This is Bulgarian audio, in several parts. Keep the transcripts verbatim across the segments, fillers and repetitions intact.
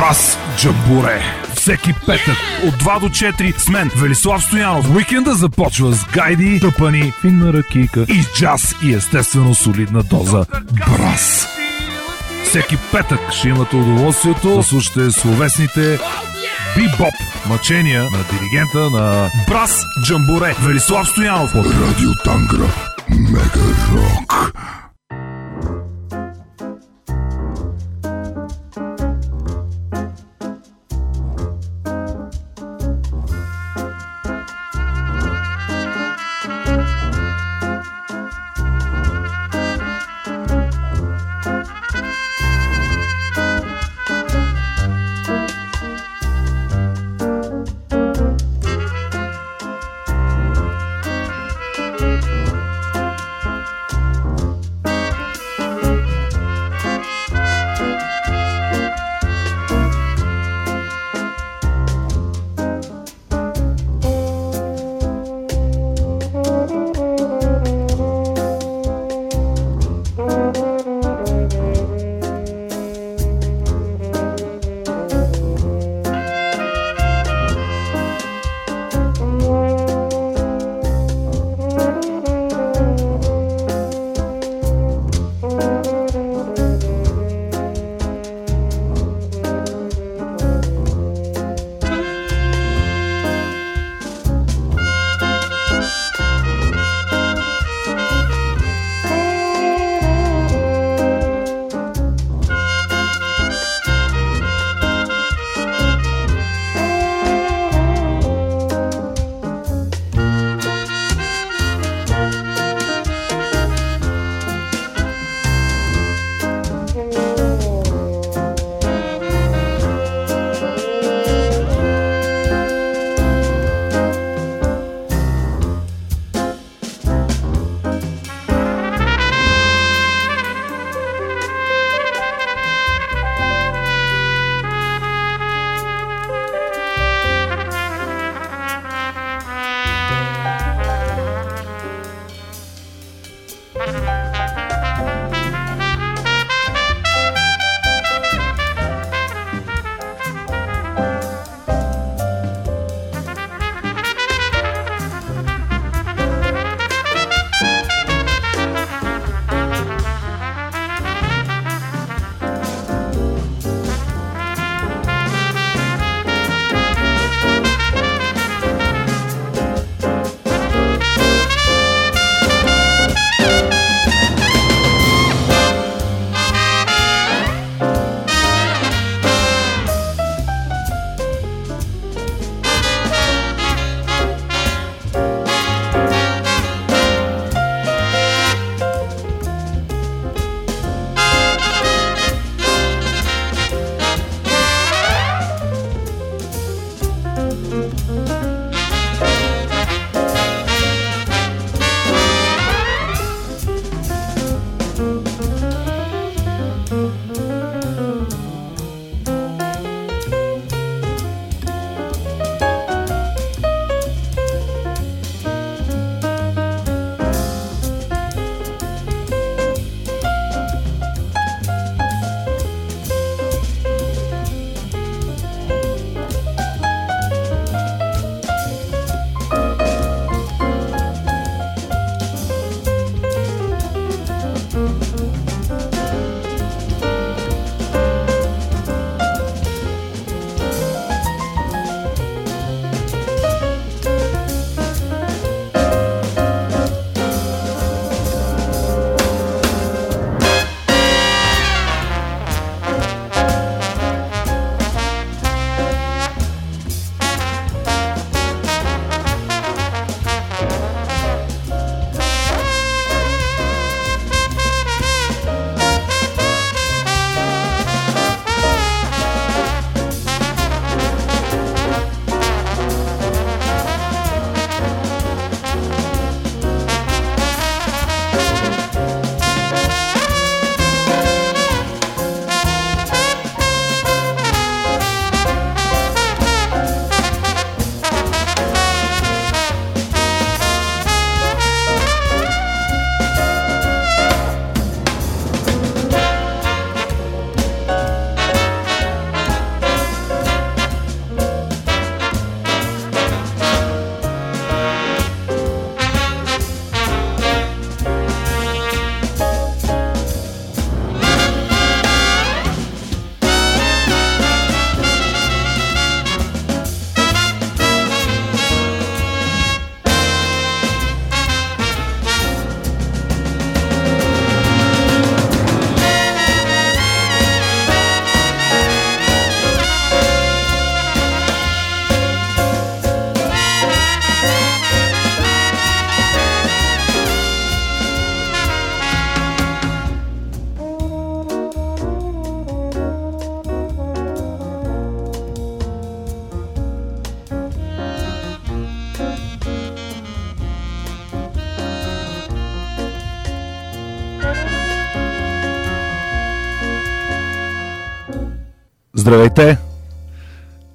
Брас Джамбуре. Всеки петък от два до четири с мен, Велислав Стоянов. Уикенда започва с гайди, тъпани, финна ракийка и джаз и естествено солидна доза брас. Всеки петък ще имате удоволствието да слушате словесните бибоп мъчения на диригента на Брас Джамбуре Велислав Стоянов от Радио Тангра Мега Рок. Здравейте!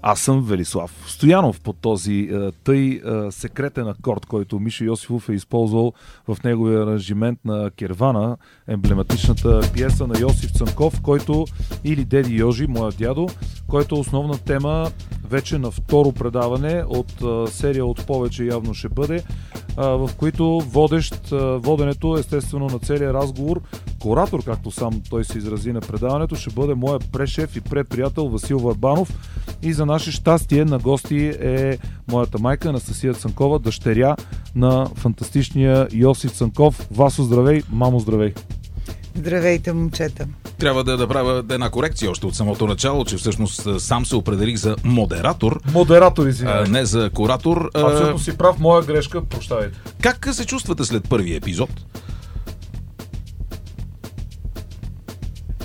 Аз съм Велислав Стоянов. По този тъй секретен акорд, който Миша Йосифов е използвал в неговия аранжимент на Кервана, емблематичната пиеса на Йосиф Цанков, който, или Деди Йожи, моя дядо, който е основна тема вече на второ предаване от серия от повече явно ще бъде, в които водещ, воденето естествено на целия разговор, куратор, както сам той се изрази на предаването, ще бъде моя прешеф и преприятел Васил Върбанов. И за наше щастие на гости е моята майка Анастасия Цанкова, дъщеря на фантастичния Йосиф Цанков. Васо, здравей! Мамо, здравей! Здравейте, момчета! Трябва да направя една корекция още от самото начало, че всъщност сам се определих за модератор. Модератор, извинявай. Не за куратор. Абсолютно си прав, моя грешка, прощавайте. Как се чувствате след първия епизод?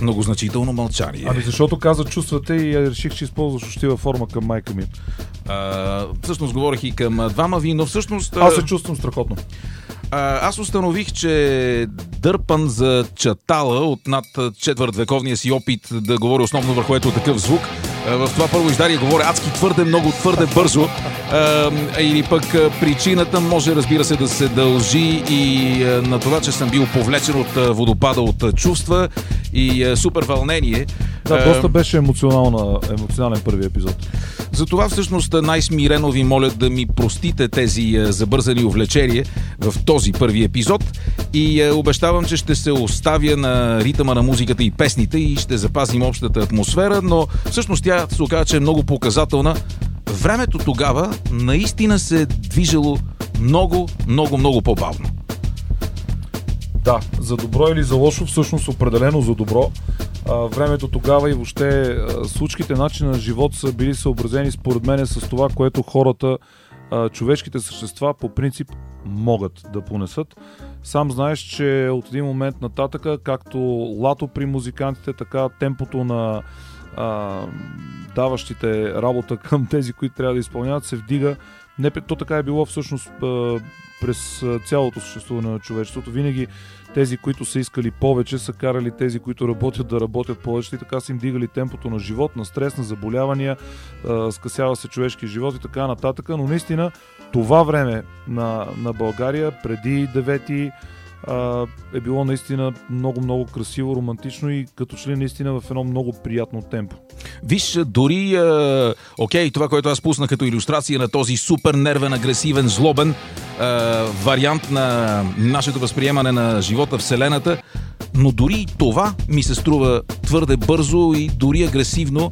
Многозначително мълчание. Ами защото каза чувствате и реших, че използваш ощива форма към майка ми. А, всъщност говорих и към двама ви, но всъщност... Аз се чувствам страхотно. А, аз установих, че дърпан за чатала от над четвъртвековния си опит да говори основно върху ето такъв звук. В това първо издание говоря адски твърде много, твърде бързо. А, или пък причината може, разбира се, да се дължи и на това, че съм бил повлечен от водопада от чувства и супер вълнение. Да, доста беше емоционален първи епизод. Затова всъщност най-смирено ви моля да ми простите тези забързани увлечения в този първи епизод и обещавам, че ще се оставя на ритъма на музиката и песните и ще запазим общата атмосфера, но всъщност тя се оказа, че е много показателна. Времето тогава наистина се е движело много, много, много по-бавно. Да, за добро или за лошо, всъщност определено за добро. Времето тогава и въобще случките, начина на живот са били съобразени според мен с това, което хората, човешките същества по принцип могат да понесат. Сам знаеш, че от един момент нататъка, както лато при музикантите, така темпото на а, даващите работа към тези, които трябва да изпълняват, се вдига. Не, то така е било всъщност през цялото съществуване на човечеството. Винаги тези, които са искали повече, са карали тези, които работят, да работят повече и така са им дигали темпото на живот, на стрес, на заболявания, скъсява се човешки живот и така нататък. Но наистина това време на, на България преди девети е било наистина много-много красиво, романтично и като че ли наистина в едно много приятно темпо. Виж, дори е, окей, това, което аз пуснах като илюстрация на този супер нервен, агресивен, злобен е, вариант на нашето възприемане на живота, Вселената, но дори и това ми се струва твърде бързо и дори агресивно е,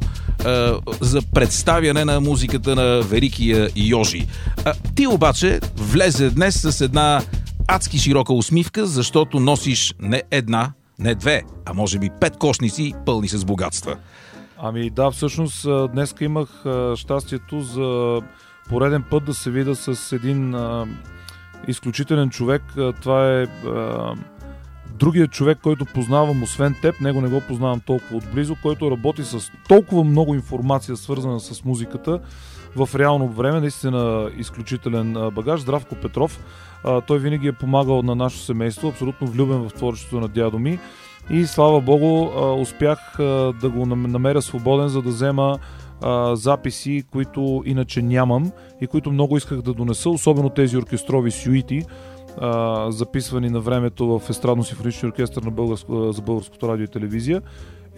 за представяне на музиката на Великия Йожи. А, ти обаче влезе днес с една адски широка усмивка, защото носиш не една, не две, а може би пет кошници, пълни с богатства. Ами да, всъщност днеска имах щастието за пореден път да се видя с един а, изключителен човек. Това е а, другият човек, който познавам освен теб, него не го познавам толкова отблизо, който работи с толкова много информация, свързана с музиката, в реално време, наистина изключителен багаж. Здравко Петров, той винаги е помагал на нашето семейство, абсолютно влюбен в творчеството на дядо ми и слава богу успях да го намеря свободен, за да взема записи, които иначе нямам и които много исках да донеса, особено тези оркестрови сюити, записвани на времето в Естрадно-симфоничния оркестър на Българско, за Българското радио и телевизия.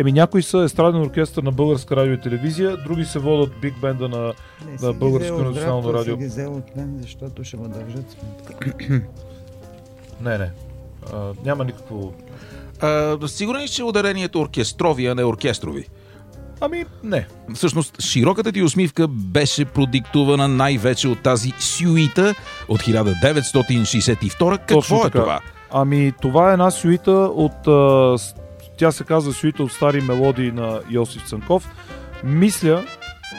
Еми някои са Естраден оркестър на Българска радио и телевизия, други се водят биг бенда на, на Българско национално радио. Не си ги взел от мен, защото ще ме държат сметка. Не, не. А, няма никакво... А, сигурен ли, че ударението оркестрови, а не оркестрови? Ами не. Всъщност, широката ти усмивка беше продиктувана най-вече от тази сюита от хиляда деветстотин шейсет и втора. Какво Точно е така. Това? Ами това е една сюита от... А, тя се казва сюита от стари мелодии на Йосиф Цанков. Мисля,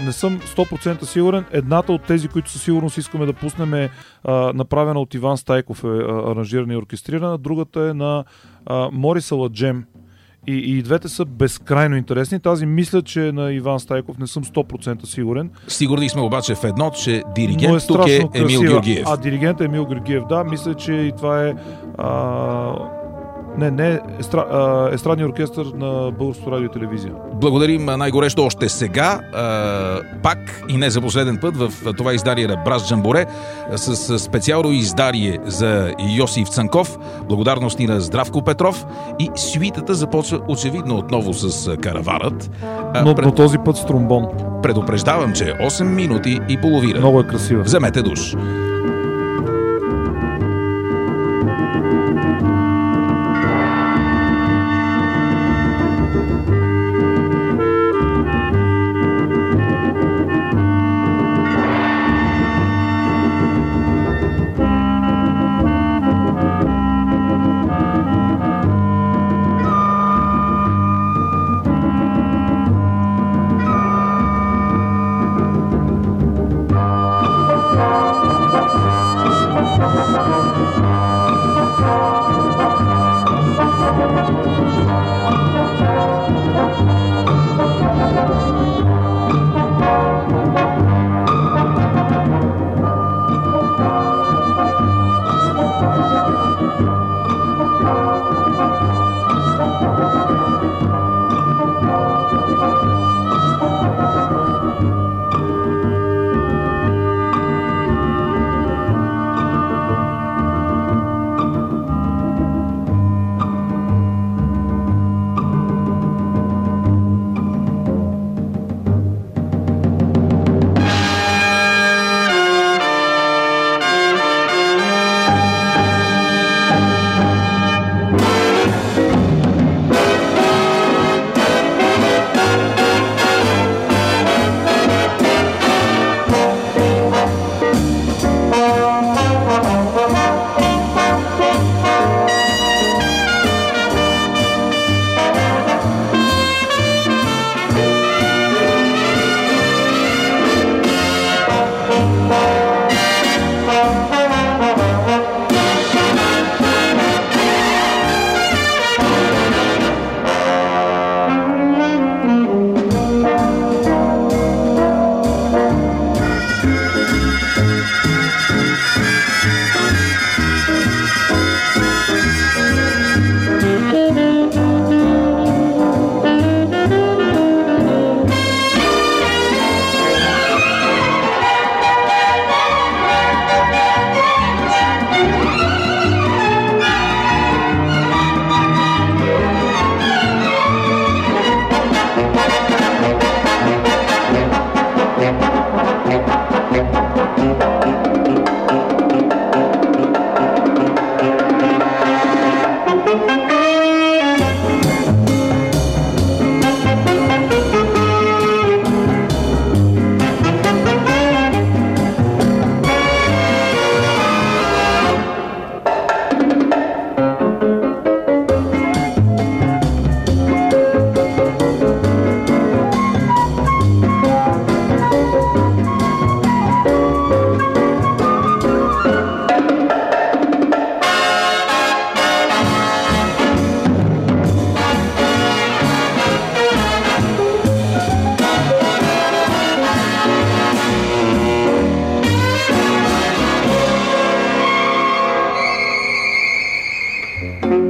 не съм сто процента сигурен, едната от тези, които със сигурност искаме да пуснем е а, направена от Иван Стайков, е а, аранжирана и оркестрирана, другата е на а, Морис Аладжем. И, и двете са безкрайно интересни. Тази мисля, че е на Иван Стайков, не съм сто процента сигурен. Сигурни сме обаче в едно, че диригент е тук е Емил красива. Георгиев. А, диригент е Емил Георгиев, да. Мисля, че и това е... А... Не, не, естра, а, естрадния оркестър на Българското радио и телевизия. Благодарим най-горещо още сега, а, пак и не за последен път в това издание на Брас Джамбуре с, с специално издание за Йосиф Цанков, благодарности на Здравко Петров, и свитата започва очевидно отново с Караванът. А, но, пред... но този път с тромбон. Предупреждавам, че осем минути и половина. Много е красива. Вземете душ. Thank you.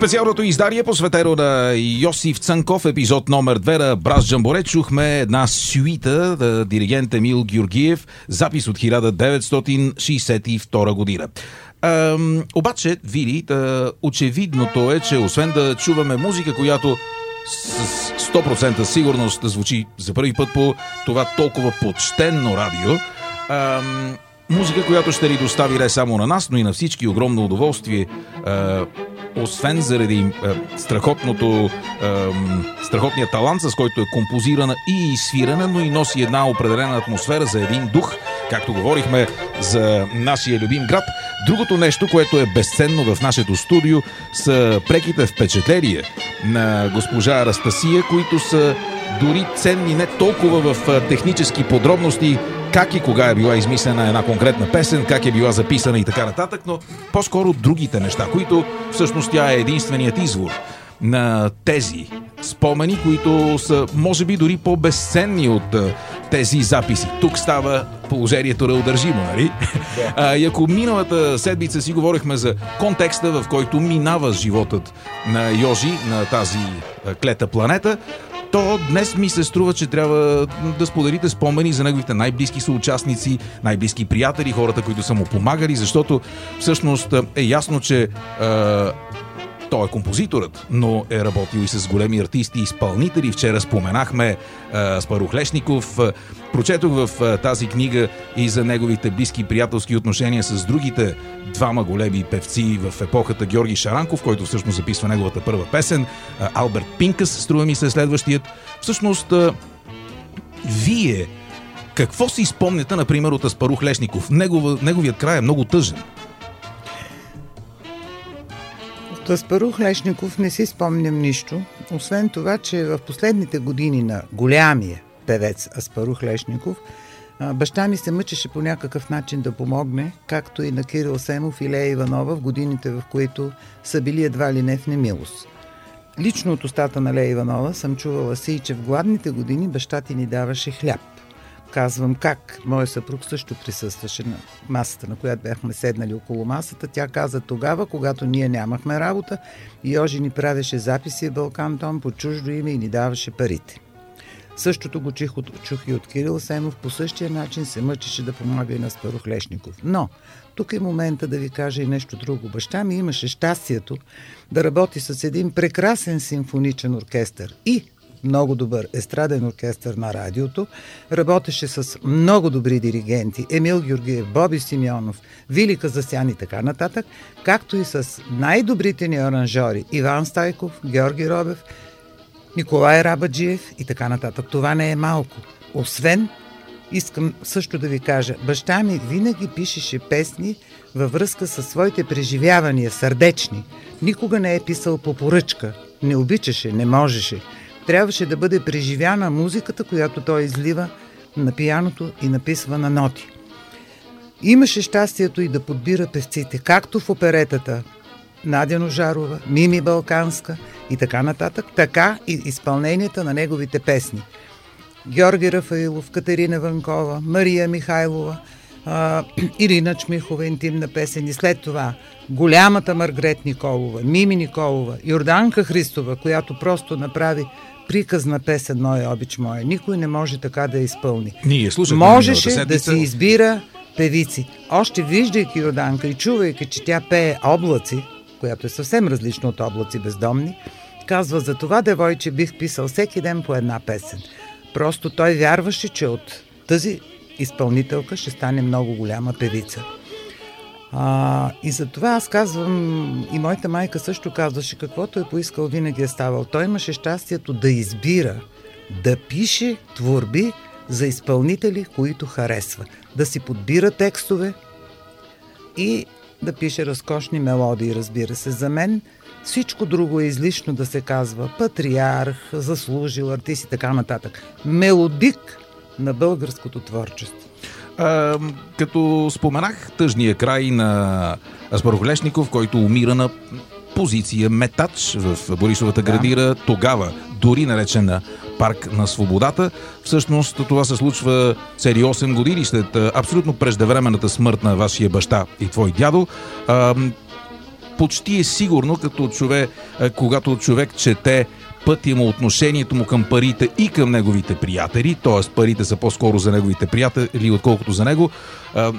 специалното издарие, посветено на Йосиф Цанков, епизод номер две на Брас Джамбуре, чухме една сюита на диригент Емил Георгиев, запис от хиляда деветстотин шейсет и втора година. Ам, обаче, види, да, очевидното е, че освен да чуваме музика, която с сто процента сигурност звучи за първи път по това толкова почтенно радио, ам, музика, която ще ни достави не само на нас, но и на всички огромно удоволствие, а, освен заради а, страхотното, а, страхотния талант, с който е композирана и свирена, но и носи една определена атмосфера за един дух, както говорихме за нашия любим град. Другото нещо, което е безценно в нашето студио, са преките впечатления на госпожа Анастасия, които са дори ценни не толкова в технически подробности, как и кога е била измислена една конкретна песен, как е била записана и така нататък, но по-скоро другите неща, които всъщност тя е единственият извор на тези спомени, които са може би дори по-безценни от тези записи. Тук става положението неудържимо, нали? Yeah. А, и ако миналата седмица си говорихме за контекста, в който минава животът на Йожи, на тази клета планета, то днес ми се струва, че трябва да споделите спомени за неговите най-близки съучастници, най-близки приятели, хората, които са му помагали, защото всъщност е ясно, че е, той е композиторът, но е работил и с големи артисти, изпълнители. Вчера споменахме е, Аспарух Лешников. Прочетох в е, тази книга и за неговите близки приятелски отношения с другите двама големи певци в епохата: Георги Шаранков, който всъщност записва неговата първа песен, Алберт Пинкас, струва ми се, следващият. Всъщност, вие какво си спомняте, например, от Аспарух Лешников? Негов, неговият край е много тъжен. От Аспарух Лешников не си спомням нищо, освен това, че в последните години на голямия певец Аспарух Лешников баща ми се мъчеше по някакъв начин да помогне, както и на Кирил Семов и Лея Иванова в годините, в които са били едва ли не в немилост. Лично от устата на Лея Иванова съм чувала си, че в гладните години баща ти ни даваше хляб. Казвам как. Моя съпруг също присъстваше на масата, на която бяхме седнали около масата. Тя каза: тогава, когато ние нямахме работа, Йожи ни правеше записи в Балкантон по чуждо име и ни даваше парите. Същото го чух, чух и от Кирил Семов. По същия начин се мъчеше да помага и на Аспарух Лешников. Но тук е момента да ви кажа и нещо друго. Баща ми имаше щастието да работи с един прекрасен симфоничен оркестър и много добър естраден оркестър на радиото. Работеше с много добри диригенти: Емил Георгиев, Боби Симеонов, Велика Засян и така нататък, както и с най-добрите ни аранжори: Иван Стайков, Георги Робев, Николай Рабаджиев и така нататък. Това не е малко. Освен, искам също да ви кажа, баща ми винаги пишеше песни във връзка със своите преживявания, сърдечни. Никога не е писал по поръчка. Не обичаше, не можеше. Трябваше да бъде преживяна музиката, която той излива на пияното и написва на ноти. Имаше щастието и да подбира певците, както в оперетата Надя Ножарова, Мими Балканска и така нататък, така и изпълненията на неговите песни. Георги Рафаилов, Катерина Ванкова, Мария Михайлова, а, Ирина Чмихова, интимна песен, и след това голямата Маргрет Николова, Мими Николова, Йорданка Христова, която просто направи приказна песен "Ной, обич моя". Никой не може така да я изпълни. Ние слушаме. Можеше да си избира певици. Още виждайки Йорданка и чувайки, че тя пее "Облаци", която е съвсем различно от "Облаци бездомни", казва: за това, девойче, бих писал всеки ден по една песен. Просто той вярваше, че от тази изпълнителка ще стане много голяма певица. А, и за това аз казвам, и моята майка също казваше, каквото е поискал, винаги е ставал. Той имаше щастието да избира, да пише творби за изпълнители, които харесва. Да си подбира текстове и да пише разкошни мелодии, разбира се. За мен всичко друго е излишно да се казва патриарх, заслужил артист и така нататък. Мелодик на българското творчество. А, като споменах тъжния край на Аспарух Лешников, който умира на позиция метач в Борисовата градина, да, тогава дори наречена Парк на свободата. Всъщност това се случва цели осем години след абсолютно преждевременната смърт на вашия баща и твой дядо. А, почти е сигурно, като човек когато човек чете пътя му, отношението му към парите и към неговите приятели, т.е. парите са по-скоро за неговите приятели, отколкото за него,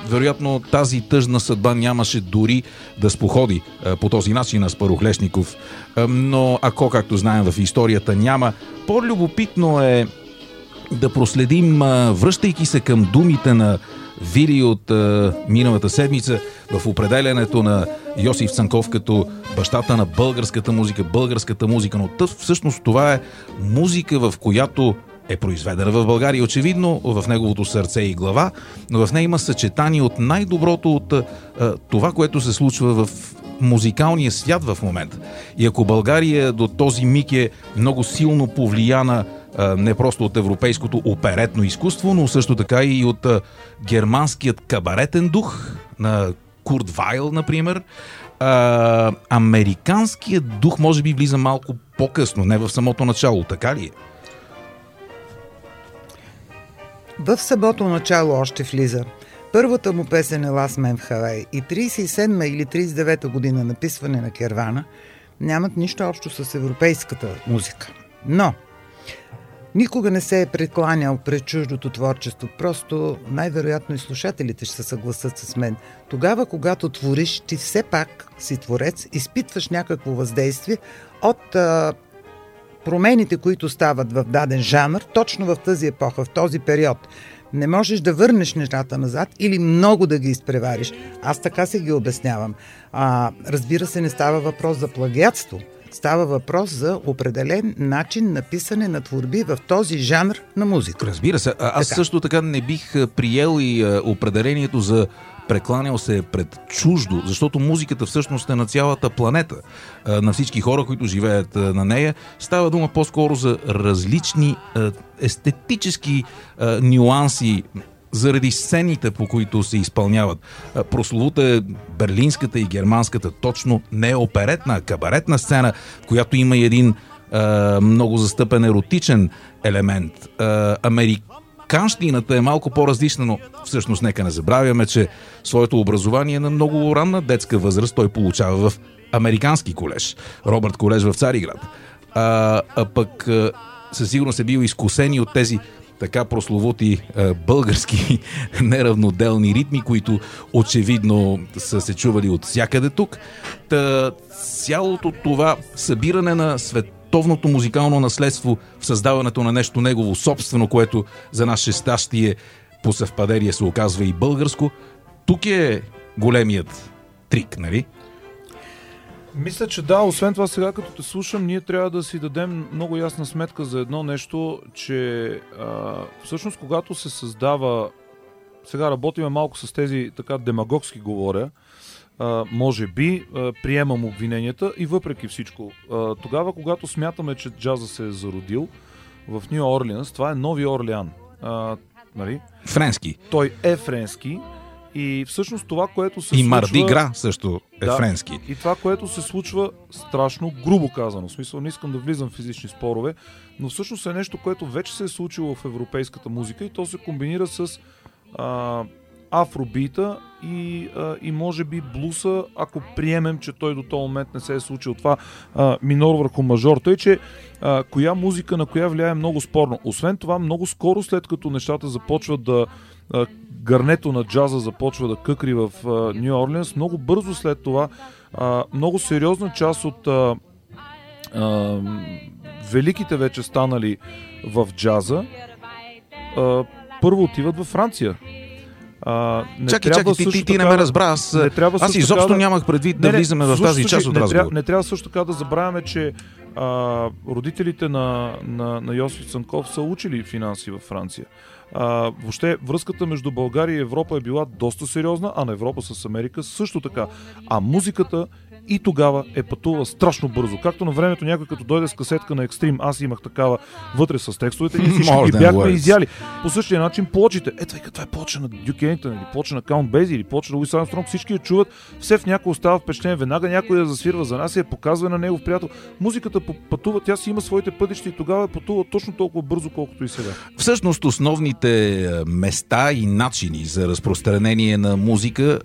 вероятно тази тъжна съдба нямаше дори да споходи по този начин на Аспарух Лешников. Но ако, както знаем, в историята няма, по-любопитно е да проследим, връщайки се към думите на Вили от а, миналата седмица, в определянето на Йосиф Цанков като бащата на българската музика, българската музика, но тъв, всъщност това е музика, в която е произведена в България, очевидно в неговото сърце и глава, но в нея има съчетание от най-доброто от а, това, което се случва в музикалния свят в момента. И ако България до този миг е много силно повлияна не просто от европейското оперетно изкуство, но също така и от германският кабаретен дух на Курт Вайл, например. А, американският дух може би влиза малко по-късно, не в самото начало, така ли е? В самото начало още влиза. Първата му песен е "Лас Мен в Хавай" и трийсет и седма или трийсет и девета година написване на Кервана нямат нищо общо с европейската музика. Но никога не се е прекланял пред чуждото творчество. Просто най-вероятно и слушателите ще се съгласат с мен. Тогава, когато твориш, ти все пак си творец, изпитваш някакво въздействие от а, промените, които стават в даден жанр, точно в тази епоха, в този период. Не можеш да върнеш нещата назад или много да ги изпревариш. Аз така се ги обяснявам. А, разбира се, не става въпрос за плагиатство. Става въпрос за определен начин на писане на творби в този жанр на музика. Разбира се, аз така. Също така не бих приел и определението за прекланял се пред чуждо, защото музиката всъщност е на цялата планета, на всички хора, които живеят на нея. Става дума по-скоро за различни естетически нюанси заради сцените, по които се изпълняват. Прословута берлинската и германската точно неоперетна, кабаретна сцена, в която има един е, много застъпен еротичен елемент. Е, американщината е малко по-различна, но всъщност нека не забравяме, че своето образование на много ранна детска възраст той получава в американски колеж. Робърт Колеж в Цариград. А, а пък е, със сигурност е бил изкусен от тези така прословути е, български неравноделни ритми, които очевидно са се чували от всякъде тук. Та, цялото това събиране на световното музикално наследство в създаването на нещо негово собствено, което за наше щастие по съвпадение се оказва и българско, тук е големият трик, нали? Мисля, че да, освен това сега като те слушам, ние трябва да си дадем много ясна сметка за едно нещо, че а, всъщност когато се създава, сега работиме малко с тези така демагогски говоря, а, може би а, приемам обвиненията и въпреки всичко, а, тогава когато смятаме, че джаза се е зародил в Ню Орлиънс, това е Нови Орлеан, а, нали? Френски. Той е френски. И всъщност това, което се случва... И Мардигра също е да, френски. И това, което се случва страшно грубо казано. В смисъл, не искам да влизам в физични спорове, но всъщност е нещо, което вече се е случило в европейската музика и то се комбинира с а, афробита и, а, и може би блуса, ако приемем, че той до този момент не се е случил. Това а, минор върху мажор. Тъй, че а, коя музика на коя влияе много спорно. Освен това, много скоро след като нещата започват да... А, гърнето на джаза започва да къкри в Ню Орлиънс. Много бързо след това, а, много сериозна част от а, а, великите вече станали в джаза, а, първо отиват във Франция. А, чакай, чакай, ти, ти, ти не ме разбра. Аз, аз изобщо да... нямах предвид да влизаме в тази част от разговора. Не, не, не трябва също така да забравяме, че а, родителите на, на, на Йосиф Цанков са учили финанси във Франция. А, въобще връзката между България и Европа е била доста сериозна, а на Европа с Америка също така. А музиката и тогава е пътувала страшно бързо. Както на времето някой като дойде с касетка на Екстрим, аз имах такава вътре с текстовете и всички ги бяхме изяли. По същия начин плочите. Ето и това е плоча на Дюк Ентън, или плоча на Каунт Бейзи, или плоча на Луис Армстронг, всички я чуват, все в някой остава впечатлен, веднага някой я засвирва за нас и я показва на негов приятел. Музиката пътува, тя си има своите пътища и тогава е пътува точно толкова бързо, колкото и сега. Всъщност основните места и начини за разпространение на музика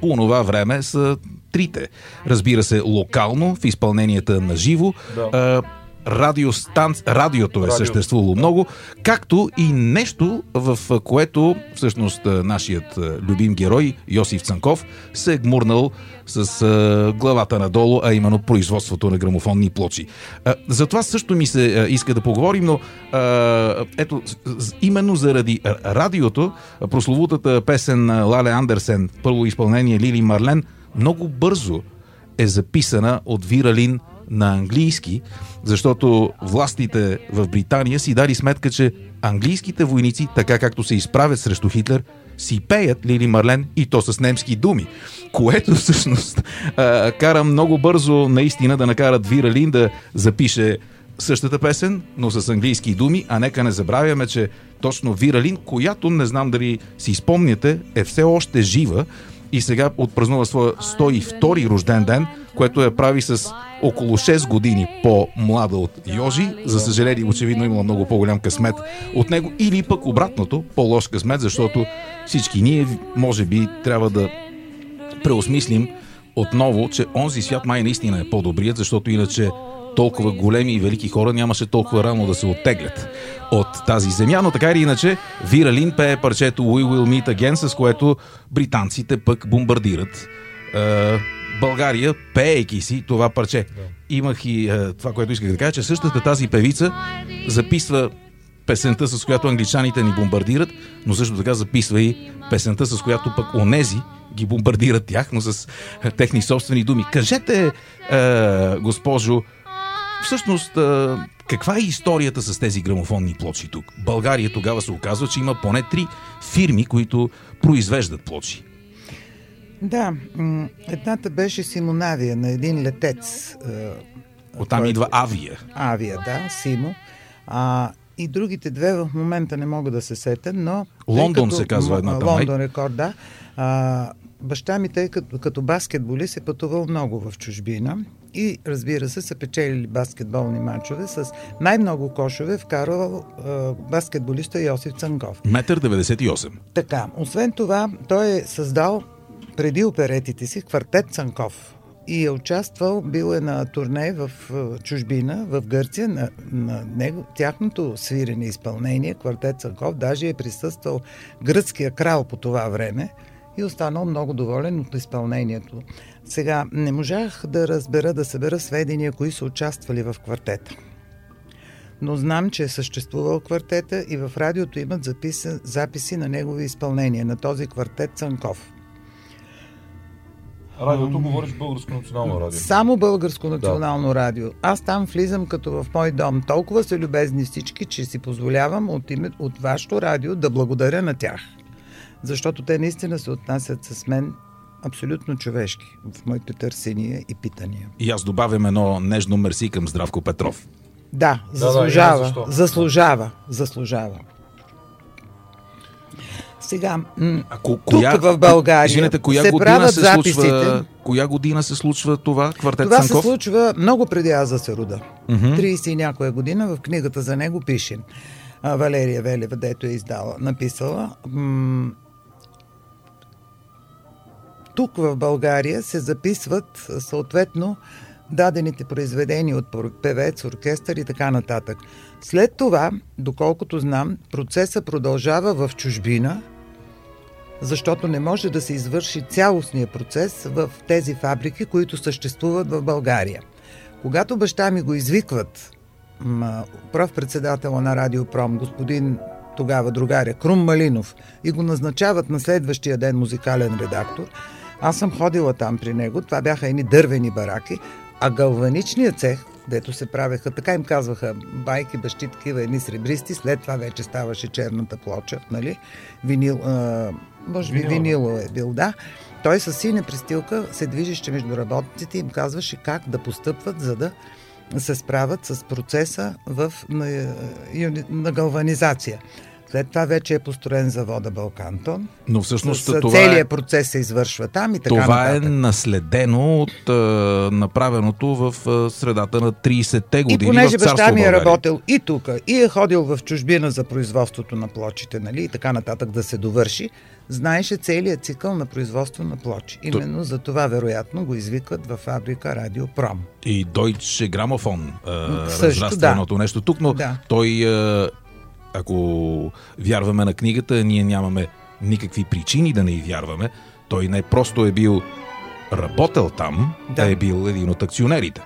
по това време са трите. Разбира се, локално, в изпълненията на живо. Да. Радиостанци... Радиото е съществувало много, както и нещо, в което всъщност нашият любим герой Йосиф Цанков се е гмурнал с а, главата надолу, а именно производството на грамофонни плочи. А, за това също ми се а, иска да поговорим, но а, ето, именно заради радиото, прословутата песен на Лале Андерсен, първо изпълнение Лили Марлен, много бързо е записана от Вера Лин на английски, защото властите в Британия си дали сметка, че английските войници, така както се изправят срещу Хитлер, си пеят Лили Марлен, и то с немски думи, което всъщност а, кара много бързо наистина да накарат Вера Лин да запише същата песен, но с английски думи, а нека не забравяме, че точно Вера Лин, която не знам дали си спомняте, е все още жива и сега отпразнува своя сто и втори рожден ден, което я прави с около шест години по-млада от Йожи. За съжаление, очевидно имала много по-голям късмет от него, или пък обратното, по-лош късмет, защото всички ние, може би, трябва да преосмислим отново, че онзи свят май наистина е по-добрият, защото иначе толкова големи и велики хора нямаше толкова рано да се оттеглят от тази земя. Но така или иначе, Вера Лин пее парчето We Will Meet Again, с което британците пък бомбардират е, България, пеейки си това парче. Да. Имах и е, това, което исках да кажа, че същата тази певица записва песента, с която англичаните ни бомбардират, но също така записва и песента, с която пък онези ги бомбардират тях, но с е, техни собствени думи. Кажете, е, госпожо, всъщност, каква е историята с тези грамофонни плочи тук? България тогава се оказва, че има поне три фирми, които произвеждат плочи. Да, едната беше Симонавия, на един летец. Оттам който... идва Авия. Авия, да, Симо. А, и другите две в момента не мога да се сетя, но... Лондон като... се казва едната. Лондон Рекорд, да. А, баща ми, тъй като, като баскетболист, е пътувал много в чужбина. И, разбира се, са печелили баскетболни мачове с най-много кошове вкарвал е, баскетболиста Йосиф Цанков. едно цяло деветдесет и осем метра. Така. Освен това, той е създал преди оперетите си квартет Цанков и е участвал, бил е на турне в чужбина, в Гърция, на, на него, тяхното свирене изпълнение, квартет Цанков, даже е присъствал гръцкия крал по това време и останал много доволен от изпълнението. Сега, не можах да разбера, да събера сведения, кои са участвали в квартета. Но знам, че е съществувал квартета и в радиото имат записи, записи на негови изпълнения, на този квартет Цанков. Радиото говориш Българско национално радио. Само Българско национално да. радио. Аз там влизам като в мой дом. Толкова са любезни всички, че си позволявам от, име, от вашето радио да благодаря на тях. Защото те наистина се отнасят с мен абсолютно човешки в моите търсения и питания. И аз добавям едно нежно мерси към Здравко Петров. Да, заслужава. Да, да, заслужава, заслужава, заслужава. Сега, м- Ако, тук коя, в България извинете, коя се правят се записите. Случва, коя година се случва това? Квартет това Цанков? Това се случва много преди аз да се рода. Mm-hmm. трийсет и някоя година в книгата за него пише. Валерия Велева, дето е издала, написала... М- Тук в България се записват съответно дадените произведения от певец, оркестър и така нататък. След това, доколкото знам, процеса продължава в чужбина, защото не може да се извърши цялостния процес в тези фабрики, които съществуват в България. Когато баща ми го извикват, прав председател на Радиопром, господин тогава другаря Крум Малинов, и го назначават на следващия ден музикален редактор, аз съм ходила там при него, това бяха едни дървени бараки, а галваничният цех, дето се правеха, така им казваха байки, бащи, такива едни сребристи, след това вече ставаше черната плоча, нали? Винил, а, може би винило е бил, да. Той със синя пристилка се движеше между работниците и им казваше как да постъпват, за да се справят с процеса в, на, на галванизация. След това вече е построен завода Балкантон. Но всъщност с, това целият е, процес се извършва там и така това нататък. Това е наследено от е, направеното в е, средата на трийсетте години. И понеже баща ми е работил и тук, и е ходил в чужбина за производството на плочите, нали, и така нататък да се довърши, знаеше целият цикъл на производство на плочи. Именно Т... за това, вероятно, го извикват във фабрика Радиопром. И Deutsche Grammophon е, разраственото да. нещо тук, но да. той... Е, ако вярваме на книгата, ние нямаме никакви причини да не й вярваме. Той не просто е бил работел там, да. а е бил един от акционерите.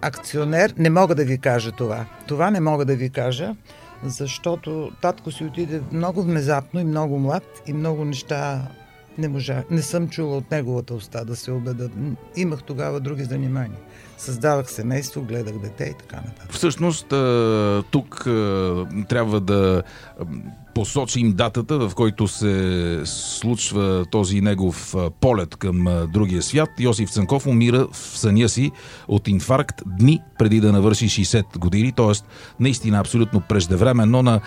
Акционер? Не мога да ви кажа това. Това не мога да ви кажа, защото татко си отиде много внезапно и много млад и много неща не можа. Не съм чула от неговата уста да се убеда. Имах тогава други занимания. Създавах семейство, гледах дете и така нататък. Всъщност, тук трябва да посочим датата, в който се случва този негов полет към другия свят. Йосиф Цанков умира в съня си от инфаркт дни преди да навърши шейсет години, т.е. наистина абсолютно преждевременно на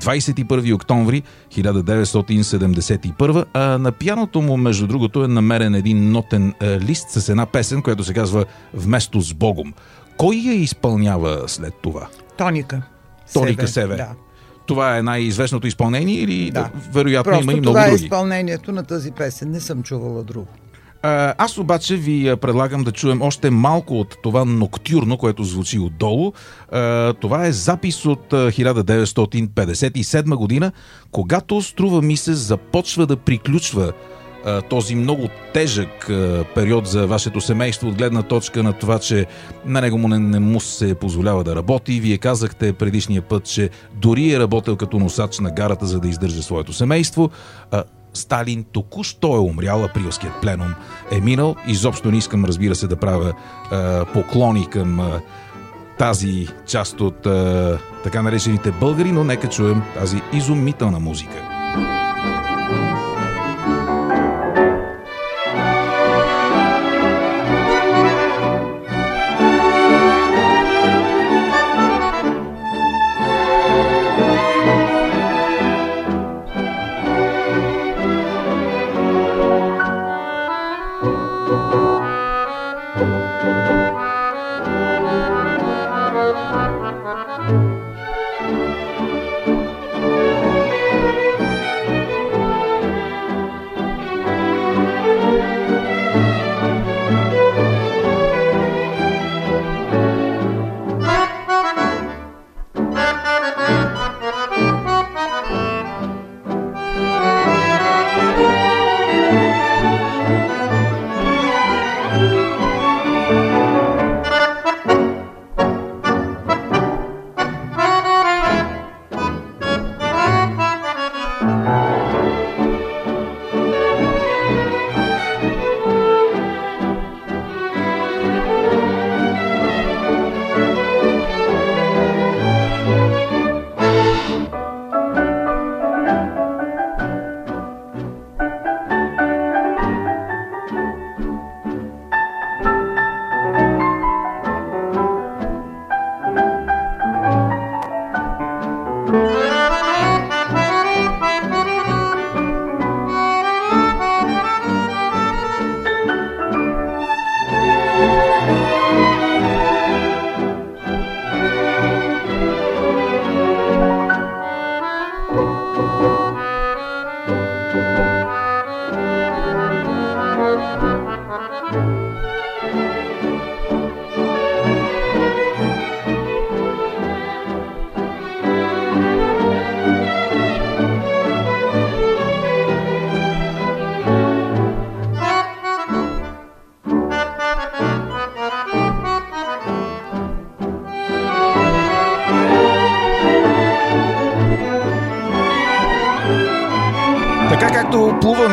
двайсет и първи октомври хиляда деветстотин седемдесет и първа. А на пианото му, между другото, е намерен един нотен лист с една песен, която се казва "Вместо с Богом". Кой я изпълнява след това? Тоника. Тоника Севе. Да. Това е най-известното изпълнение или да. вероятно просто има и много други? Просто това е изпълнението на тази песен. Не съм чувала друго. А, аз обаче ви предлагам да чуем още малко от това ноктюрно, което звучи отдолу. А, това е запис от хиляда деветстотин петдесет и седма година, когато, струва ми се, започва да приключва този много тежък период за вашето семейство от гледна точка на това, че на него му не, не му се позволява да работи. Вие казахте предишния път, че дори е работил като носач на гарата, за да издържа своето семейство. А, Сталин току-що е умрял, априлският пленум е минал. Изобщо не искам, разбира се, да правя а, поклони към а, тази част от а, така наречените българи, но нека чуем тази изумителна музика.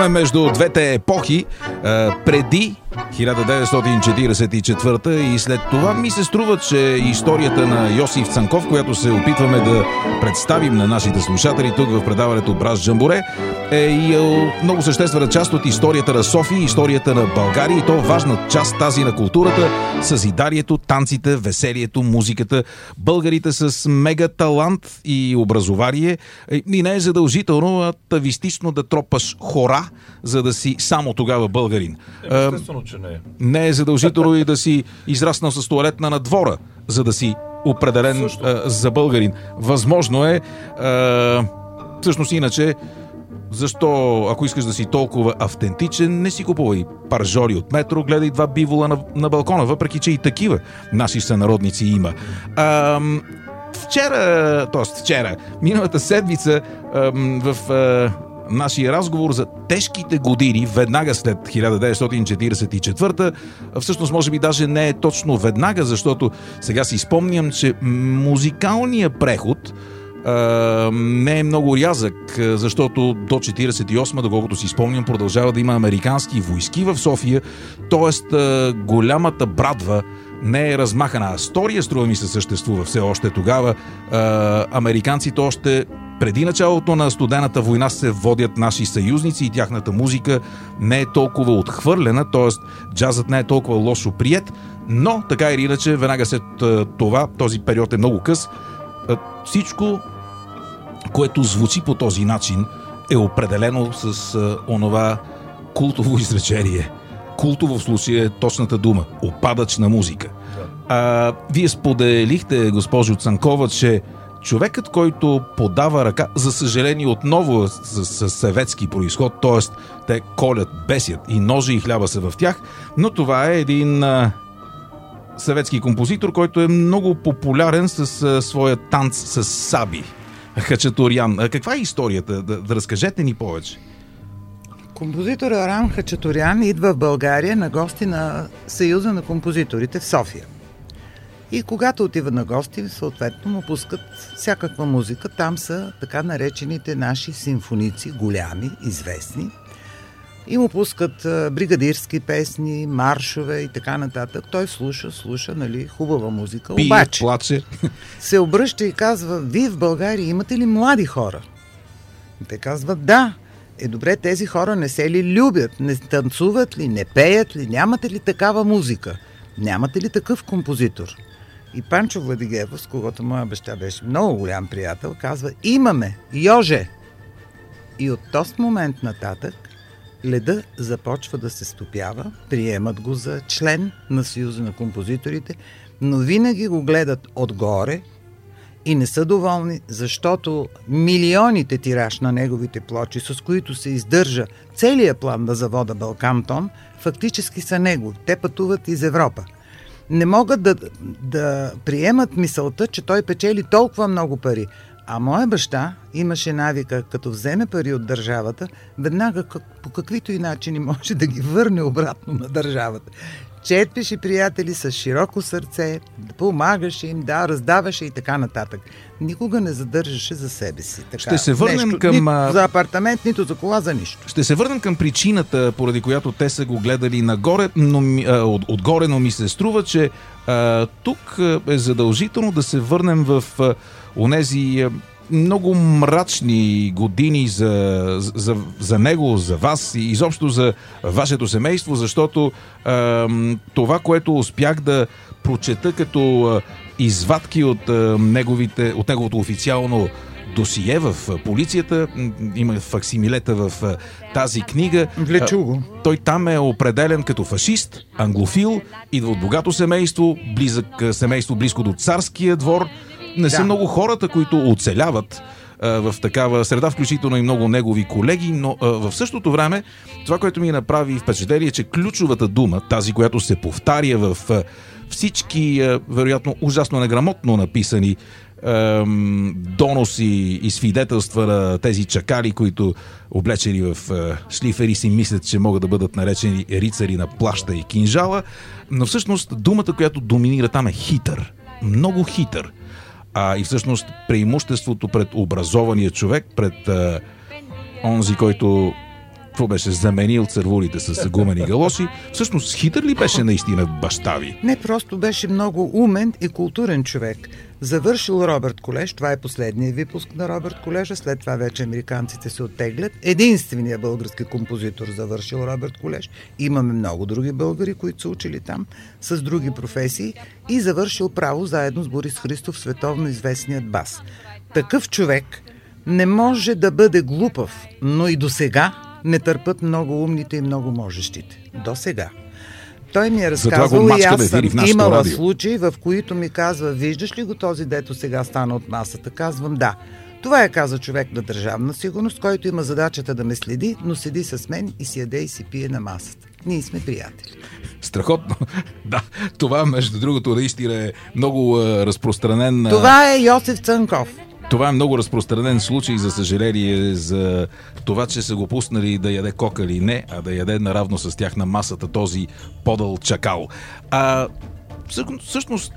Между двете епохи, преди хиляда деветстотин четиридесет и четвърта и след това ми се струва, че историята на Йосиф Цанков, която се опитваме да представим на нашите слушатели тук в предаването Брас Джамбуре, е и много съществена част от историята на София, историята на България и то важна част тази на културата, съзиданието, танците, веселието, музиката, българите с мега талант и образование и не е задължително атавистично да тропаш хора, за да си само тогава българин. Е, естествено, че не е. Не е задължително и да си израснал с тоалетна на двора, за да си определен е, за българин. Възможно е, е всъщност иначе, защо, ако искаш да си толкова автентичен, не си купувай паржори от метро, гледай два бивола на, на балкона, въпреки че и такива наши сънародници има. А, вчера, т.е. вчера, миналата седмица а, в а, нашия разговор за тежките години, веднага след хиляда деветстотин четиридесет и четвърта, всъщност може би даже не е точно веднага, защото сега си спомням, че музикалният преход Uh, не е много рязък, защото до четиридесет и осма, доколкото си спомням, продължава да има американски войски в София, т.е. uh, голямата брадва не е размахана. Астория, струва ми се, съществува все още тогава. Uh, американците още преди началото на студената война се водят наши съюзници и тяхната музика не е толкова отхвърлена, т.е. джазът не е толкова лошо приет, но така или иначе, веднага след uh, това, този период е много къс, всичко, което звучи по този начин, е определено с а, онова култово изречение. Култово в случая е точната дума. Опадъчна музика. Да. А, вие споделихте, госпожо Цанкова, че човекът, който подава ръка, за съжаление отново с, с съветски произход, т.е. те колят, бесят и ножи и хляба са в тях, но това е един... А, съветски композитор, който е много популярен с а, своя танц с саби. Хачатурян. А каква е историята? Да, да разкажете ни повече. Композитор Арам Хачатурян идва в България на гости на Съюза на композиторите в София. И когато отива на гости, съответно му пускат всякаква музика. Там са така наречените наши симфоници, голями, известни. И му пускат бригадирски песни, маршове и така нататък. Той слуша, слуша, нали, хубава музика. Пие, обаче, плаче. Се обръща и казва: вие в България имате ли млади хора? Те казват: да. Е, добре, тези хора не се ли любят? Не танцуват ли? Не пеят ли? Нямате ли такава музика? Нямате ли такъв композитор? И Панчо Владигеров, с когото моя баща беше много голям приятел, казва: имаме, Йоже! И от този момент нататък леда започва да се стопява, приемат го за член на Съюза на композиторите, но винаги го гледат отгоре и не са доволни, защото милионите тираж на неговите плочи, с които се издържа целият план на завода Балкантон, фактически са негови. Те пътуват из Европа. Не могат да, да приемат мисълта, че той печели толкова много пари. А моя баща имаше навика, като вземе пари от държавата, веднага по каквито и начини може да ги върне обратно на държавата. Четпеше приятели с широко сърце, помагаше им, да, раздаваше и така нататък. Никога не задържаше за себе си. Така, ще се върнем нещо, към... нито за апартамент, нито за кола, за нищо. Ще се върнем към причината, поради която те са го гледали нагоре, но, а, от, отгоре, но ми се струва, че а, тук е задължително да се върнем в а, онези а, много мрачни години за, за, за него, за вас и изобщо за вашето семейство, защото а, това, което успях да прочета като а, извадки от, а, неговите, от неговото официално досие в а, полицията, има факсимилета в а, тази книга. Влечу го. А, той там е определен като фашист, англофил, идва от богато семейство, близък, семейство близко до царския двор. Не да. Са много хората, които оцеляват а, в такава среда, включително и много негови колеги, но а, в същото време това, което ми направи впечатление, е, че ключовата дума, тази, която се повтаря в а, всички, а, вероятно, ужасно неграмотно написани а, доноси и свидетелства на тези чакали, които облечени в а, шлифери си мислят, че могат да бъдат наречени рицари на плаща и кинжала, но всъщност думата, която доминира там, е хитър. Много хитър. А и всъщност преимуществото пред образования човек, пред а, онзи, който какво беше, заменил цървулите с гумени галоши. Всъщност хитър ли беше наистина баща ви? Не, просто беше много умен и културен човек. Завършил Робърт Колеж, това е последният випуск на Робърт Колежа, след това вече американците се оттеглят. Единственият български композитор завършил Робърт Колеж. Имаме много други българи, които са учили там с други професии, и завършил право заедно с Борис Христов, световно известният бас. Такъв човек не може да бъде глупав, но и до сега не търпят много умните и много можещите. До сега. Той ми е разказвал и аз съм имала радио. Случаи, в които ми казва: виждаш ли го този, дето сега стана от масата? Казвам да. Това е, каза, човек на държавна сигурност, който има задачата да ме следи, но седи с мен и си яде и си пие на масата. Ние сме приятели. Страхотно. Да, това между другото наистина е много е, разпространен. Това е Йосиф Цанков. Това е много разпространен случай, за съжаление, за това, че са го пуснали да яде кока или не, а да яде наравно с тях на масата този подъл чакал. А всъщност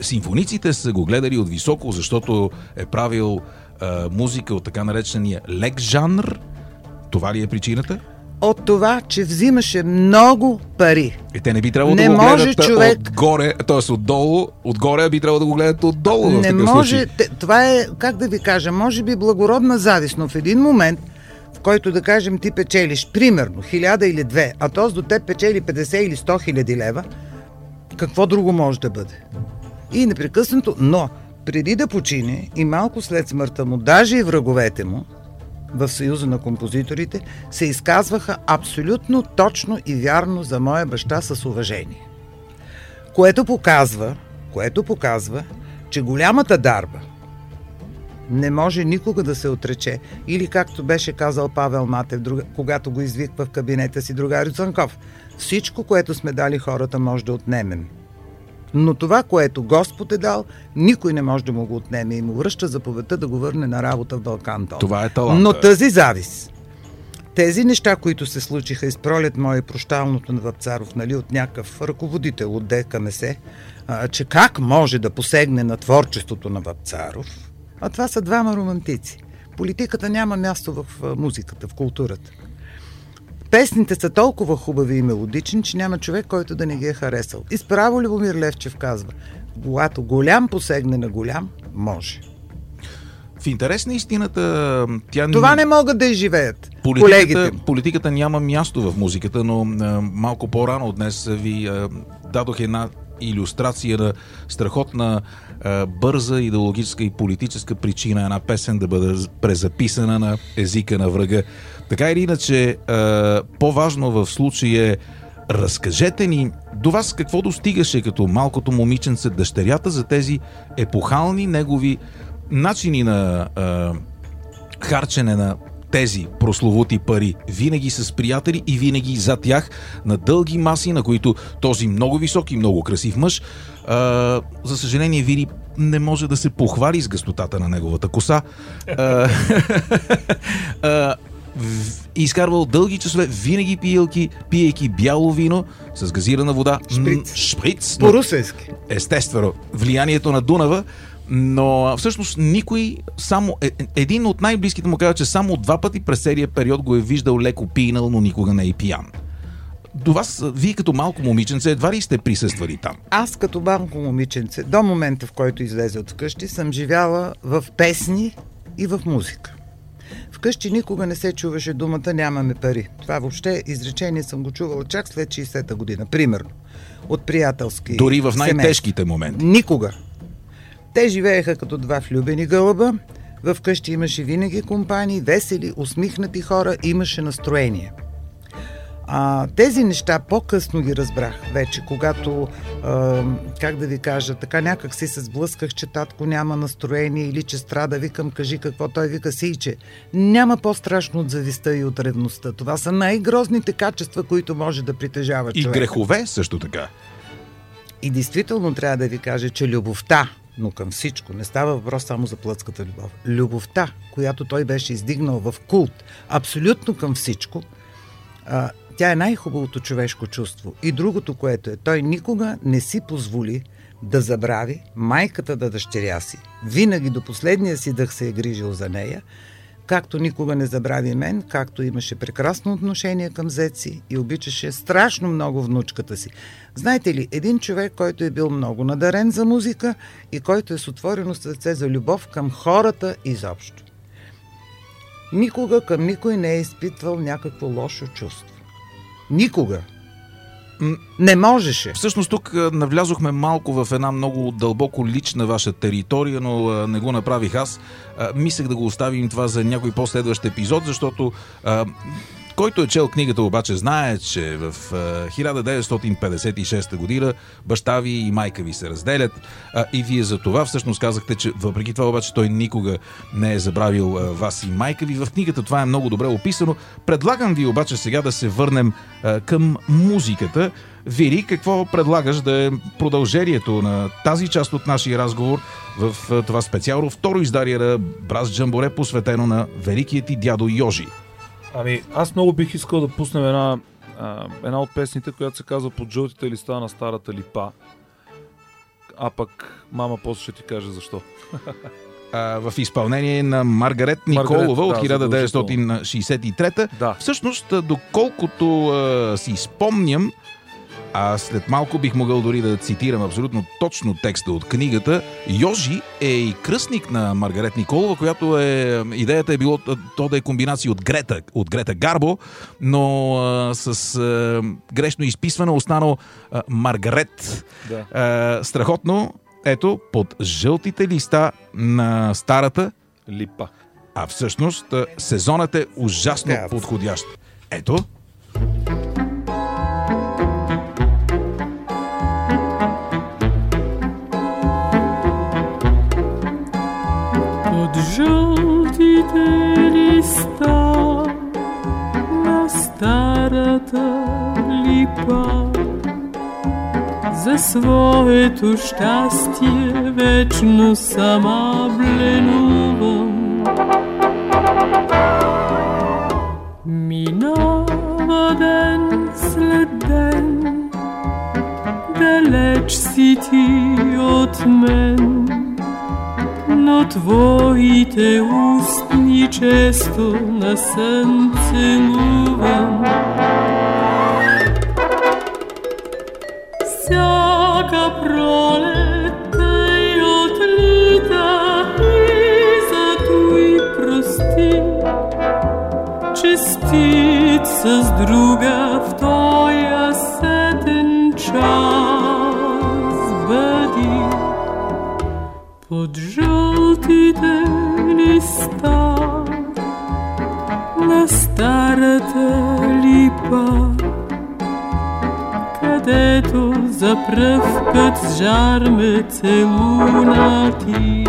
симфониците са го гледали от високо, защото е правил а, музика от така наречения лек жанр. Това ли е причината? От това, че взимаше много пари. И те не би трябвало не да го гледат човек... отгоре, т.е. отдолу, отгоре би трябвало да го гледат отдолу. Не може, това е, как да ви кажа, може би благородна завист, но в един момент, в който да кажем ти печелиш примерно хиляда или две, а този до теб печели петдесет или сто хиляди лева, какво друго може да бъде? И непрекъснато, но преди да почине и малко след смъртта му, даже и враговете му, в Съюза на композиторите, се изказваха абсолютно точно и вярно за моя баща с уважение. Което показва, което показва, че голямата дарба не може никога да се отрече. Или както беше казал Павел Матев, друг... когато го извиква в кабинета си другарю Цанков: всичко, което сме дали хората, може да отнемем. Но това, което Господ е дал, никой не може да му го отнеме и му връща заповедта да го върне на работа в Балкантон. Това е талант. Но тази завист, тези неща, които се случиха из пролет мое и прощалното на Вапцаров, нали, от някакъв ръководител от ДКМС, а, че как може да посегне на творчеството на Вапцаров, а това са двама романтици. Политиката няма място в музиката, в културата. Песните са толкова хубави и мелодични, че няма човек, който да не ги е харесал. И справо Любомир Левчев казва: когато голям посегне на голям, може. В интерес на истината... Тя... Това не могат да изживеят колегите. Политиката няма място в музиката, но малко по-рано от днес ви дадох една илюстрация на страхотна бърза идеологическа и политическа причина една песен да бъде презаписана на езика на врага. Така или иначе, по-важно в случая е: разкажете ни до вас какво достигаше като малкото момиченце дъщерята за тези епохални негови начини на е, харчене на тези прословути пари. Винаги с приятели и винаги за тях, на дълги маси, на които този много висок и много красив мъж, е, за съжаление, Вили не може да се похвали с гъстотата на неговата коса. Е, изкарвал дълги часове, винаги пиелки, пиейки бяло вино с газирана вода. Шприц. Шприц по-русенски. Естествено, влиянието на Дунава, но всъщност никой, само един от най-близките му казва, че само два пъти през серия период го е виждал леко пинал, но никога не е пиян. До вас, вие като малко момиченце, едва ли сте присъствали там? Аз като малко момиченце, до момента в който излезе от вкъщи, съм живяла в песни и в музика. Вкъщи никога не се чуваше думата нямаме пари. Това въобще изречение съм го чувала чак след шейсета година, примерно. От приятелски... Дори в най-тежките моменти. Никога. Те живееха като два влюбени гълъба. Вкъщи имаше винаги компании, весели, усмихнати хора, имаше настроение. А, тези неща по-късно ги разбрах вече, когато, а, как да ви кажа, така някак си се сблъсках, че татко няма настроение или че страда, викам, кажи какво, той вика си, че няма по-страшно от завистта и от ревността. Това са най-грозните качества, които може да притежава човек. И грехове също така. И действително трябва да ви кажа, че любовта, но към всичко, не става въпрос само за плътската любов, любовта, която той беше издигнал в култ, абсолютно към всичко, а, тя е най-хубавото човешко чувство. И другото, което е, той никога не си позволи да забрави майката да дъщеря си. Винаги до последния си дъх се е грижил за нея, както никога не забрави мен, както имаше прекрасно отношение към зеци и обичаше страшно много внучката си. Знаете ли, един човек, който е бил много надарен за музика и който е с отворено сърце за любов към хората изобщо. Никога към никой не е изпитвал някакво лошо чувство. Никога. Не можеше. Всъщност тук навлязохме малко в една много дълбоко лична ваша територия, но не го направих аз. Мислех да го оставим това за някой по-следващ епизод, защото който е чел книгата обаче знае, че в хиляда деветстотин петдесет и шеста година баща ви и майка ви се разделят и вие за това всъщност казахте, че въпреки това обаче той никога не е забравил вас и майка ви. В книгата това е много добре описано. Предлагам ви обаче сега да се върнем към музиката. Вери, какво предлагаш да е продължението на тази част от нашия разговор в това специално второ издарие на Брас Джамбуре, посветено на великият ти дядо Йожи? Ами, аз много бих искал да пуснем една, а, една от песните, която се казва "Под жълтите листа на старата липа". А пък мама после ще ти каже защо. А, в изпълнение на Маргарет Николова от хиляда деветстотин шейсет и трета. Да. Всъщност, доколкото а, си спомням, а след малко бих могъл дори да цитирам абсолютно точно текста от книгата, Йожи е и кръстник на Маргарет Николова, която е... Идеята е било то да е комбинация от Грета, от Грета Гарбо, но а, с а, грешно изписване останал а, Маргарет. Да. А, страхотно. Ето, "Под жълтите листа на старата липа". А всъщност сезонът е ужасно yeah. подходящ. Ето... Жълтите листа на старата липа за своето щастие вечно сама бленувам. Минава ден след ден, далеч си ти от мен, но твоите устни често на сън целувам. Всяка пролет тъй отлита и зато и прости, честит с друга в тоя сетен час бъди. Под жълтите листа на старата липа, където за пръв път с жар ме целуна ти.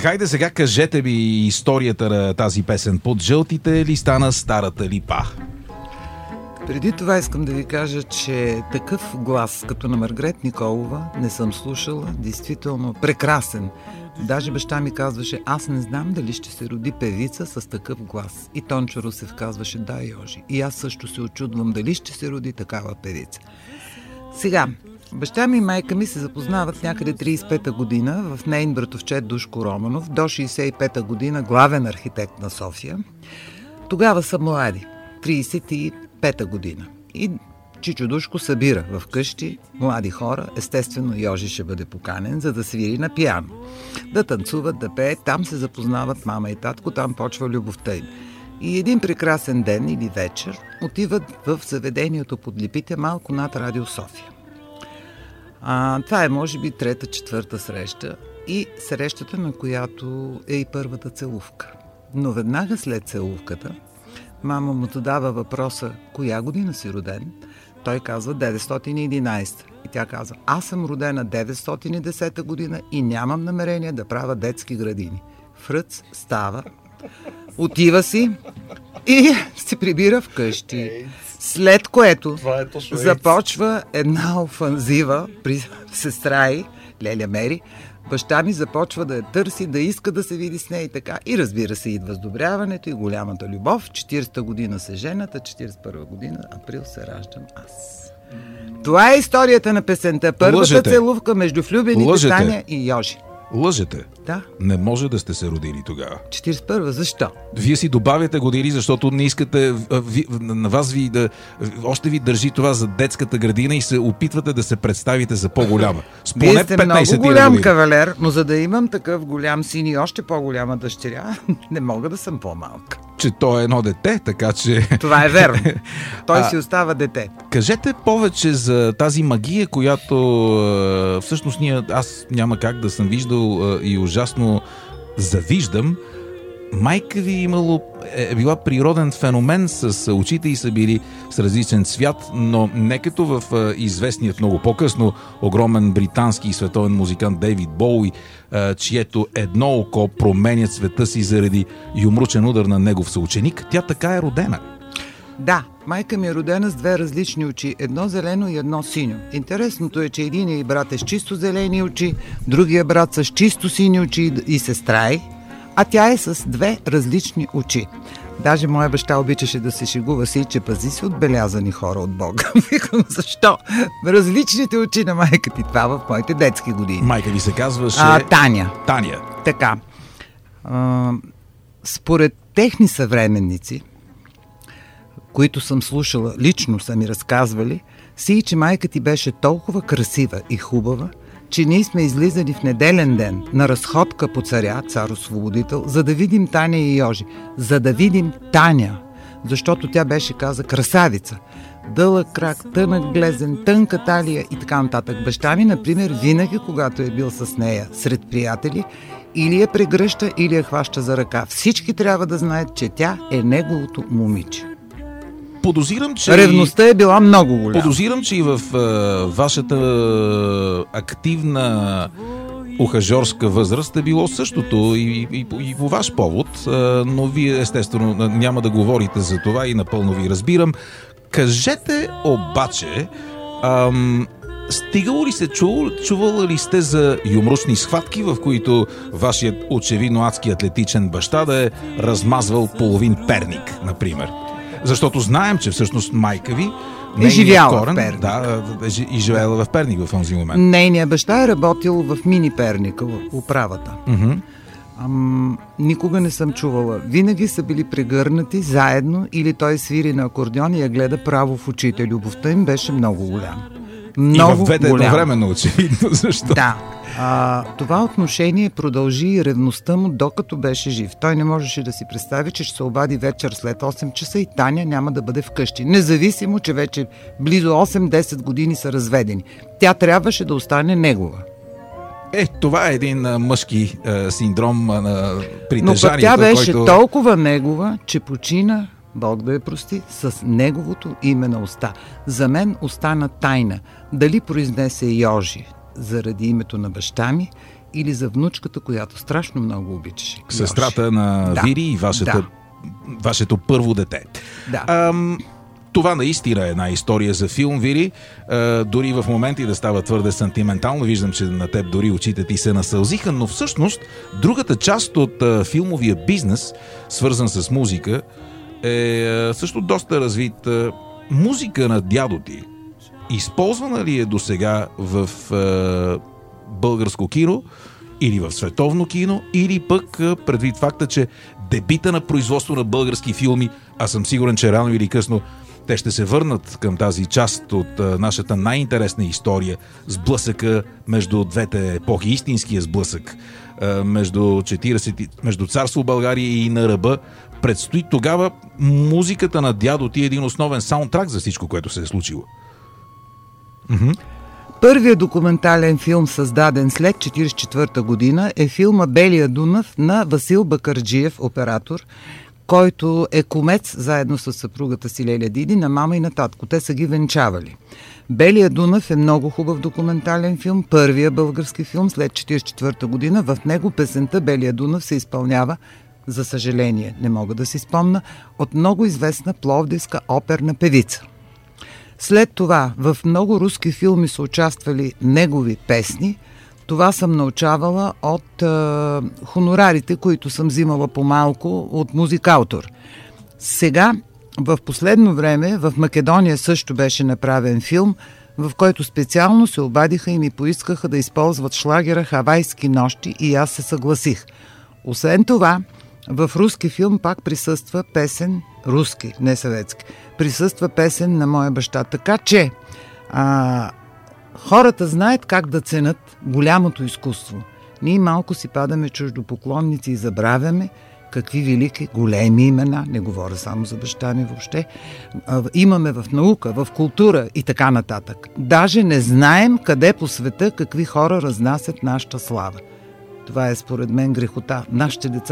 Хайде сега кажете ми историята на тази песен "Под жълтите листа на старата липа". Преди това искам да ви кажа, че такъв глас, като на Маргрет Николова, не съм слушала. Действително прекрасен. Даже баща ми казваше, аз не знам дали ще се роди певица с такъв глас. И Тончо Русев казваше, да, Йожи. И аз също се очудвам дали ще се роди такава певица. Сега, баща ми и майка ми се запознават някъде трийсет и пета година в нейн братовчет Душко Романов, до шейсет и пета година главен архитект на София. Тогава са млади, трийсет и пета година. И Чичо Душко събира в къщи млади хора, естествено Йожи ще бъде поканен, за да свири на пиано. Да танцуват, да пеят, там се запознават мама и татко, там почва любовта им. И един прекрасен ден или вечер отиват в заведението под Липите, малко над Радио София. А, това е, може би, трета, четвърта среща и срещата, на която е и първата целувка. Но веднага след целувката, мама му задава въпроса, коя година си роден? Той казва деветстотин и единайсета. И тя казва, аз съм родена деветстотин и десета година и нямам намерение да правя детски градини. Фръц става, отива си и се прибира вкъщи. След което е започва една офанзива при сестра ѝ, Леля Мери. Баща ми започва да я търси, да иска да се види с нея и така. И разбира се, идва сдобряването и голямата любов. четирийсета година се жената, четирийсет и първа година, април се раждам аз. Това е историята на песента. Първата Лъжете. Целувка между влюбените Таня и Йожи. Лъжете. Да. Не може да сте се родили тогава. четирийсет и първа. Защо? Вие си добавяте години, защото не искате ви, на вас ви да... Още ви държи това за детската градина и се опитвате да се представите за по-голяма. С поне Вие сте петнайсет много голям години. Кавалер, но за да имам такъв голям син и още по-голяма дъщеря, не мога да съм по-малка. Че той е едно дете, така че... Това е верно. Той а, си остава дете. Кажете повече за тази магия, която всъщност ние, аз няма как да съм виждал и ужасно завиждам. Майка ви имало, е била природен феномен, с очите и са били с различен цвят, но не като в известният много по-късно огромен британски и световен музикант Дейвид Боуи, чието едно око променя цвета си заради юмручен удар на негов съученик. Тя така е родена. Да, майка ми е родена с две различни очи, едно зелено и едно синьо. Интересното е, че единият брат е с чисто зелени очи, другия брат с чисто сини очи и сестра ѝ, а тя е с две различни очи. Даже моя баща обичаше да се шегува си, че пази се отбелязани хора от Бога. Викам, защо? Различните очи на майка ти, това в моите детски години. Майка ви се казваше... А, Таня. Таня. Така. А, според техни съвременници, които съм слушала, лично са ми разказвали, си, че майка ти беше толкова красива и хубава, че ние сме излизали в неделен ден на разходка по Царя, Цар Освободител, за да видим Таня и Йожи. За да видим Таня, защото тя беше, каза, красавица. Дълъг крак, тънък глезен, тънка талия и така нататък. Баща ми, например, винаги, когато е бил с нея сред приятели, или я прегръща, или я хваща за ръка. Всички трябва да знаят, че тя е неговото момиче. Подозирам, че ревността е била много голяма. Подозирам, че и в е, вашата е, активна ухажорска възраст е било същото и, и, и по ваш повод, е, но вие естествено няма да говорите за това и напълно ви разбирам. Кажете обаче, ам, стигало ли се, чувал, чувала ли сте за юмручни схватки, в които вашият очевидно адски атлетичен баща да е размазвал половин Перник, например? Защото знаем, че всъщност майка ви е живяла корен, в Перник. Да, и живеела в Перник в онзи момент. Нейният баща е работил в мини Перник, в управата. Mm-hmm. Ам, никога не съм чувала. Винаги са били прегърнати заедно или той свири на акордеон и я гледа право в очите. Любовта им беше много голяма. Много и в двете едновременно, очевидно. Защо? Да. А, това отношение продължи и ревността му, докато беше жив. Той не можеше да си представи, че ще се обади вечер след осем часа и Таня няма да бъде вкъщи. Независимо, че вече близо осем-десет години са разведени. Тя трябваше да остане негова. Е, това е един а, мъжки а, синдром а, на притежанието. Но пък тя беше който... толкова негова, че почина, Бог да я прости, с неговото име на уста. За мен остана тайна. Дали произнесе Йожи заради името на баща ми или за внучката, която страшно много обичаше. Сестрата на да. Вири и вашето, да. вашето първо дете. Да. Ам, Това наистина е една история за филм, Вили. Е, дори в моменти да става твърде сантиментално. Виждам, че на теб дори очите ти се насълзиха, но всъщност другата част от е, филмовия бизнес, свързан с музика, е, е също доста развит. Е, музика на дядо ти използвана ли е досега в е, българско кино или в световно кино, или пък предвид факта, че дебита на производство на български филми, аз съм сигурен, че рано или късно те ще се върнат към тази част от нашата най-интересна история, сблъсъка между двете епохи, истинския сблъсък между, четиридесети, между царство България и на ръба. Предстои тогава музиката на дядо ти е един основен саундтрак за всичко, което се е случило. Мхм. Първият документален филм, създаден след хиляда деветстотин четиридесет и четвърта година, е филма «Белия Дунав» на Васил Бакърджиев, оператор, който е кумец заедно с съпругата си Леля Диди на мама и на татко. Те са ги венчавали. «Белия Дунав» е много хубав документален филм, първия български филм след хиляда деветстотин четиридесет и четвърта година. В него песента «Белия Дунав» се изпълнява, за съжаление, не мога да си спомна, от много известна пловдивска оперна певица. След това в много руски филми са участвали негови песни. Това съм научавала от е, хонорарите, които съм взимала по-малко от музикаутор. Сега, в последно време, в Македония също беше направен филм, в който специално се обадиха и ми поискаха да използват шлагера «Хавайски нощи» и аз се съгласих. Освен това, в руски филм пак присъства песен, руски, не съветски, присъства песен на моя баща. Така че а, хората знаят как да ценят голямото изкуство. Ние малко си падаме чуждопоклонници и забравяме какви велики, големи имена, не говоря само за баща ми въобще, а, имаме в наука, в култура и така нататък. Даже не знаем къде по света какви хора разнасят нашата слава. Това е според мен грехота. Нашите деца